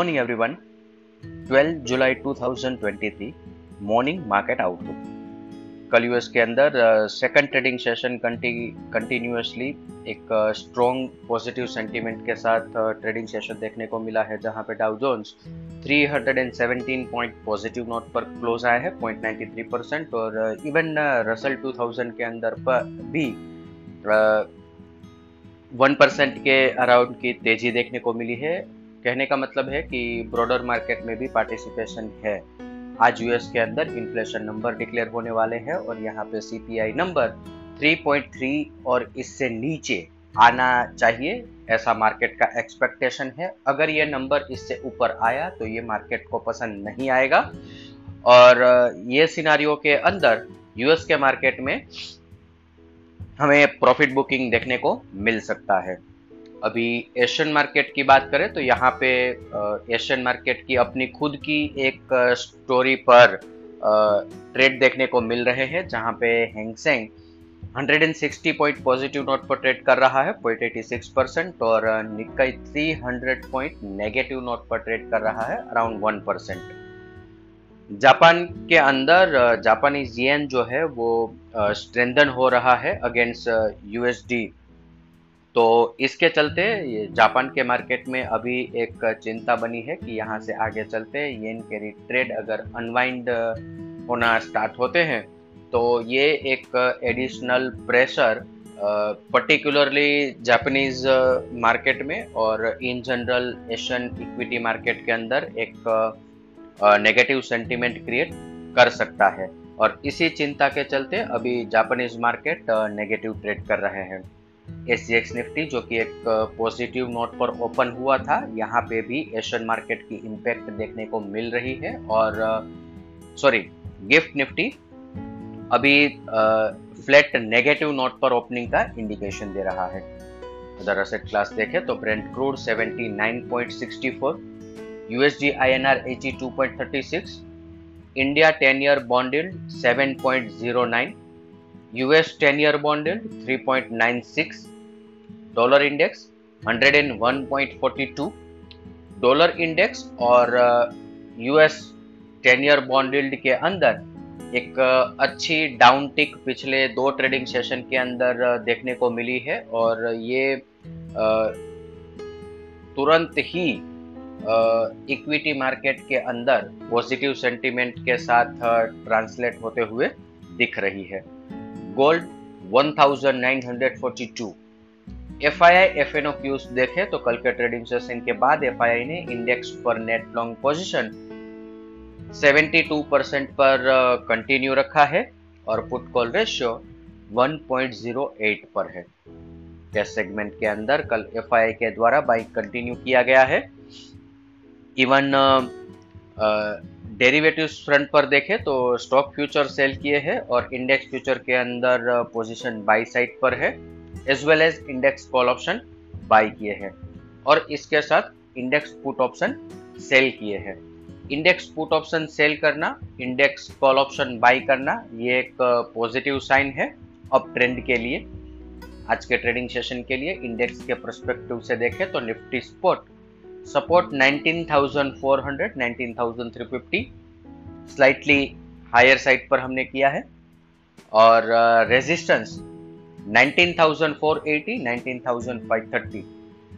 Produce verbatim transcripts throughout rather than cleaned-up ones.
morning everyone. Twelfth July two thousand twenty three morning market outlook. कल US के अंदर second trading session continuously एक strong positive sentiment के साथ trading session देखने को मिला है, जहां पे Dow Jones three hundred seventeen point positive note पर क्लोज आया है पॉइंट नाइन्टी थ्री परसेंट, और इवन रसल टू थाउजेंड के अंदर पर भी वन परसेंट के अराउंड की तेजी देखने को मिली है। कहने का मतलब है कि ब्रॉडर मार्केट में भी पार्टिसिपेशन है। आज यूएस के अंदर इन्फ्लेशन नंबर डिक्लेयर होने वाले हैं और यहाँ पे CPI number three point three और इससे नीचे आना चाहिए, ऐसा मार्केट का एक्सपेक्टेशन है। अगर ये नंबर इससे ऊपर आया तो ये मार्केट को पसंद नहीं आएगा, और ये सिनारियो के अंदर यूएस के मार्केट में हमें प्रॉफिट बुकिंग देखने को मिल सकता है। अभी एशियन मार्केट की बात करें तो यहाँ पे एशियन मार्केट की अपनी खुद की एक स्टोरी पर ट्रेड देखने को मिल रहे हैं, जहाँ पे Hang Seng one sixty point positive note पर ट्रेड कर रहा है पॉइंट एटी सिक्स परसेंट, और Nikkei three hundred point negative note पर ट्रेड कर रहा है अराउंड वन परसेंट। जापान के अंदर जापानीज येन जो है वो स्ट्रेंथन हो रहा है अगेंस्ट यूएसडी, तो इसके चलते जापान के मार्केट में अभी एक चिंता बनी है कि यहाँ से आगे चलते येन के रिट्रेड अगर अनवाइंड होना स्टार्ट होते हैं तो ये एक additional pressure particularly Japanese market में और in general Asian equity market के अंदर एक नेगेटिव सेंटिमेंट क्रिएट कर सकता है, और इसी चिंता के चलते अभी जापानीज मार्केट नेगेटिव ट्रेड कर रहे हैं। एसीएक्स निफ्टी जो कि एक पॉजिटिव नोट पर ओपन हुआ था, यहाँ पे भी एशियन मार्केट की इंपैक्ट देखने को मिल रही है, और सॉरी गिफ्ट निफ्टी अभी फ्लैट नेगेटिव नोट पर ओपनिंग का इंडिकेशन दे रहा है। अदर एसेट क्लास देखें तो Brent crude seventy nine point sixty four, USD INR eighty two point thirty six, India ten year bond yield seven point zero nine, US ten year bond yield three point nine six, dollar index one O one point forty two, dollar index और US ten year bond yield के अंदर एक अच्छी down टिक पिछले दो trading session के अंदर देखने को मिली है, और ये तुरंत ही इक्विटी मार्केट के अंदर पॉजिटिव सेंटिमेंट के साथ ट्रांसलेट होते हुए दिख रही है। Gold one thousand nine hundred forty two. FII F&O cues देखें तो कल के ट्रेडिंग सेशन के बाद एफआईआई ने इंडेक्स पर net long position seventy two percent पर कंटिन्यू रखा है, और put call ratio one point zero eight पर है। कैश सेगमेंट के अंदर कल एफआईआई के द्वारा बाई कंटिन्यू किया गया है। इवन डेरिवेटिव्स फ्रंट पर देखें तो स्टॉक फ्यूचर सेल किए हैं और इंडेक्स फ्यूचर के अंदर पोजीशन बाई साइड पर है, as well as index call option buy किए हैं और इसके साथ इंडेक्स पुट ऑप्शन सेल किए हैं। इंडेक्स पुट ऑप्शन सेल करना, इंडेक्स कॉल ऑप्शन बाई करना, ये एक पॉजिटिव साइन है अप ट्रेंड के लिए। आज के ट्रेडिंग सेशन के लिए इंडेक्स के पर्सपेक्टिव से देखें तो Nifty spot support nineteen thousand four hundred, nineteen thousand three fifty slightly higher side पर हमने किया है, और resistance nineteen thousand four eighty, nineteen thousand five thirty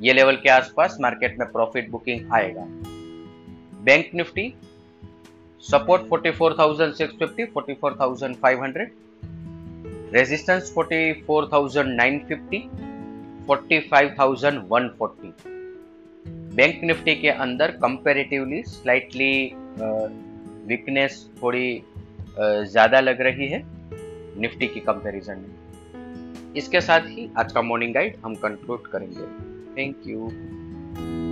ये लेवल के आसपास मार्केट में प्रॉफिट बुकिंग आएगा। Bank Nifty support forty four thousand six fifty, forty four thousand five hundred, resistance forty four thousand nine fifty, forty five thousand one forty. Bank Nifty के अंदर comparatively slightly weakness थोड़ी ज़्यादा लग रही है Nifty की comparison में। इसके साथ ही आज का मॉर्निंग गाइड हम कंक्लूड करेंगे। Thank you.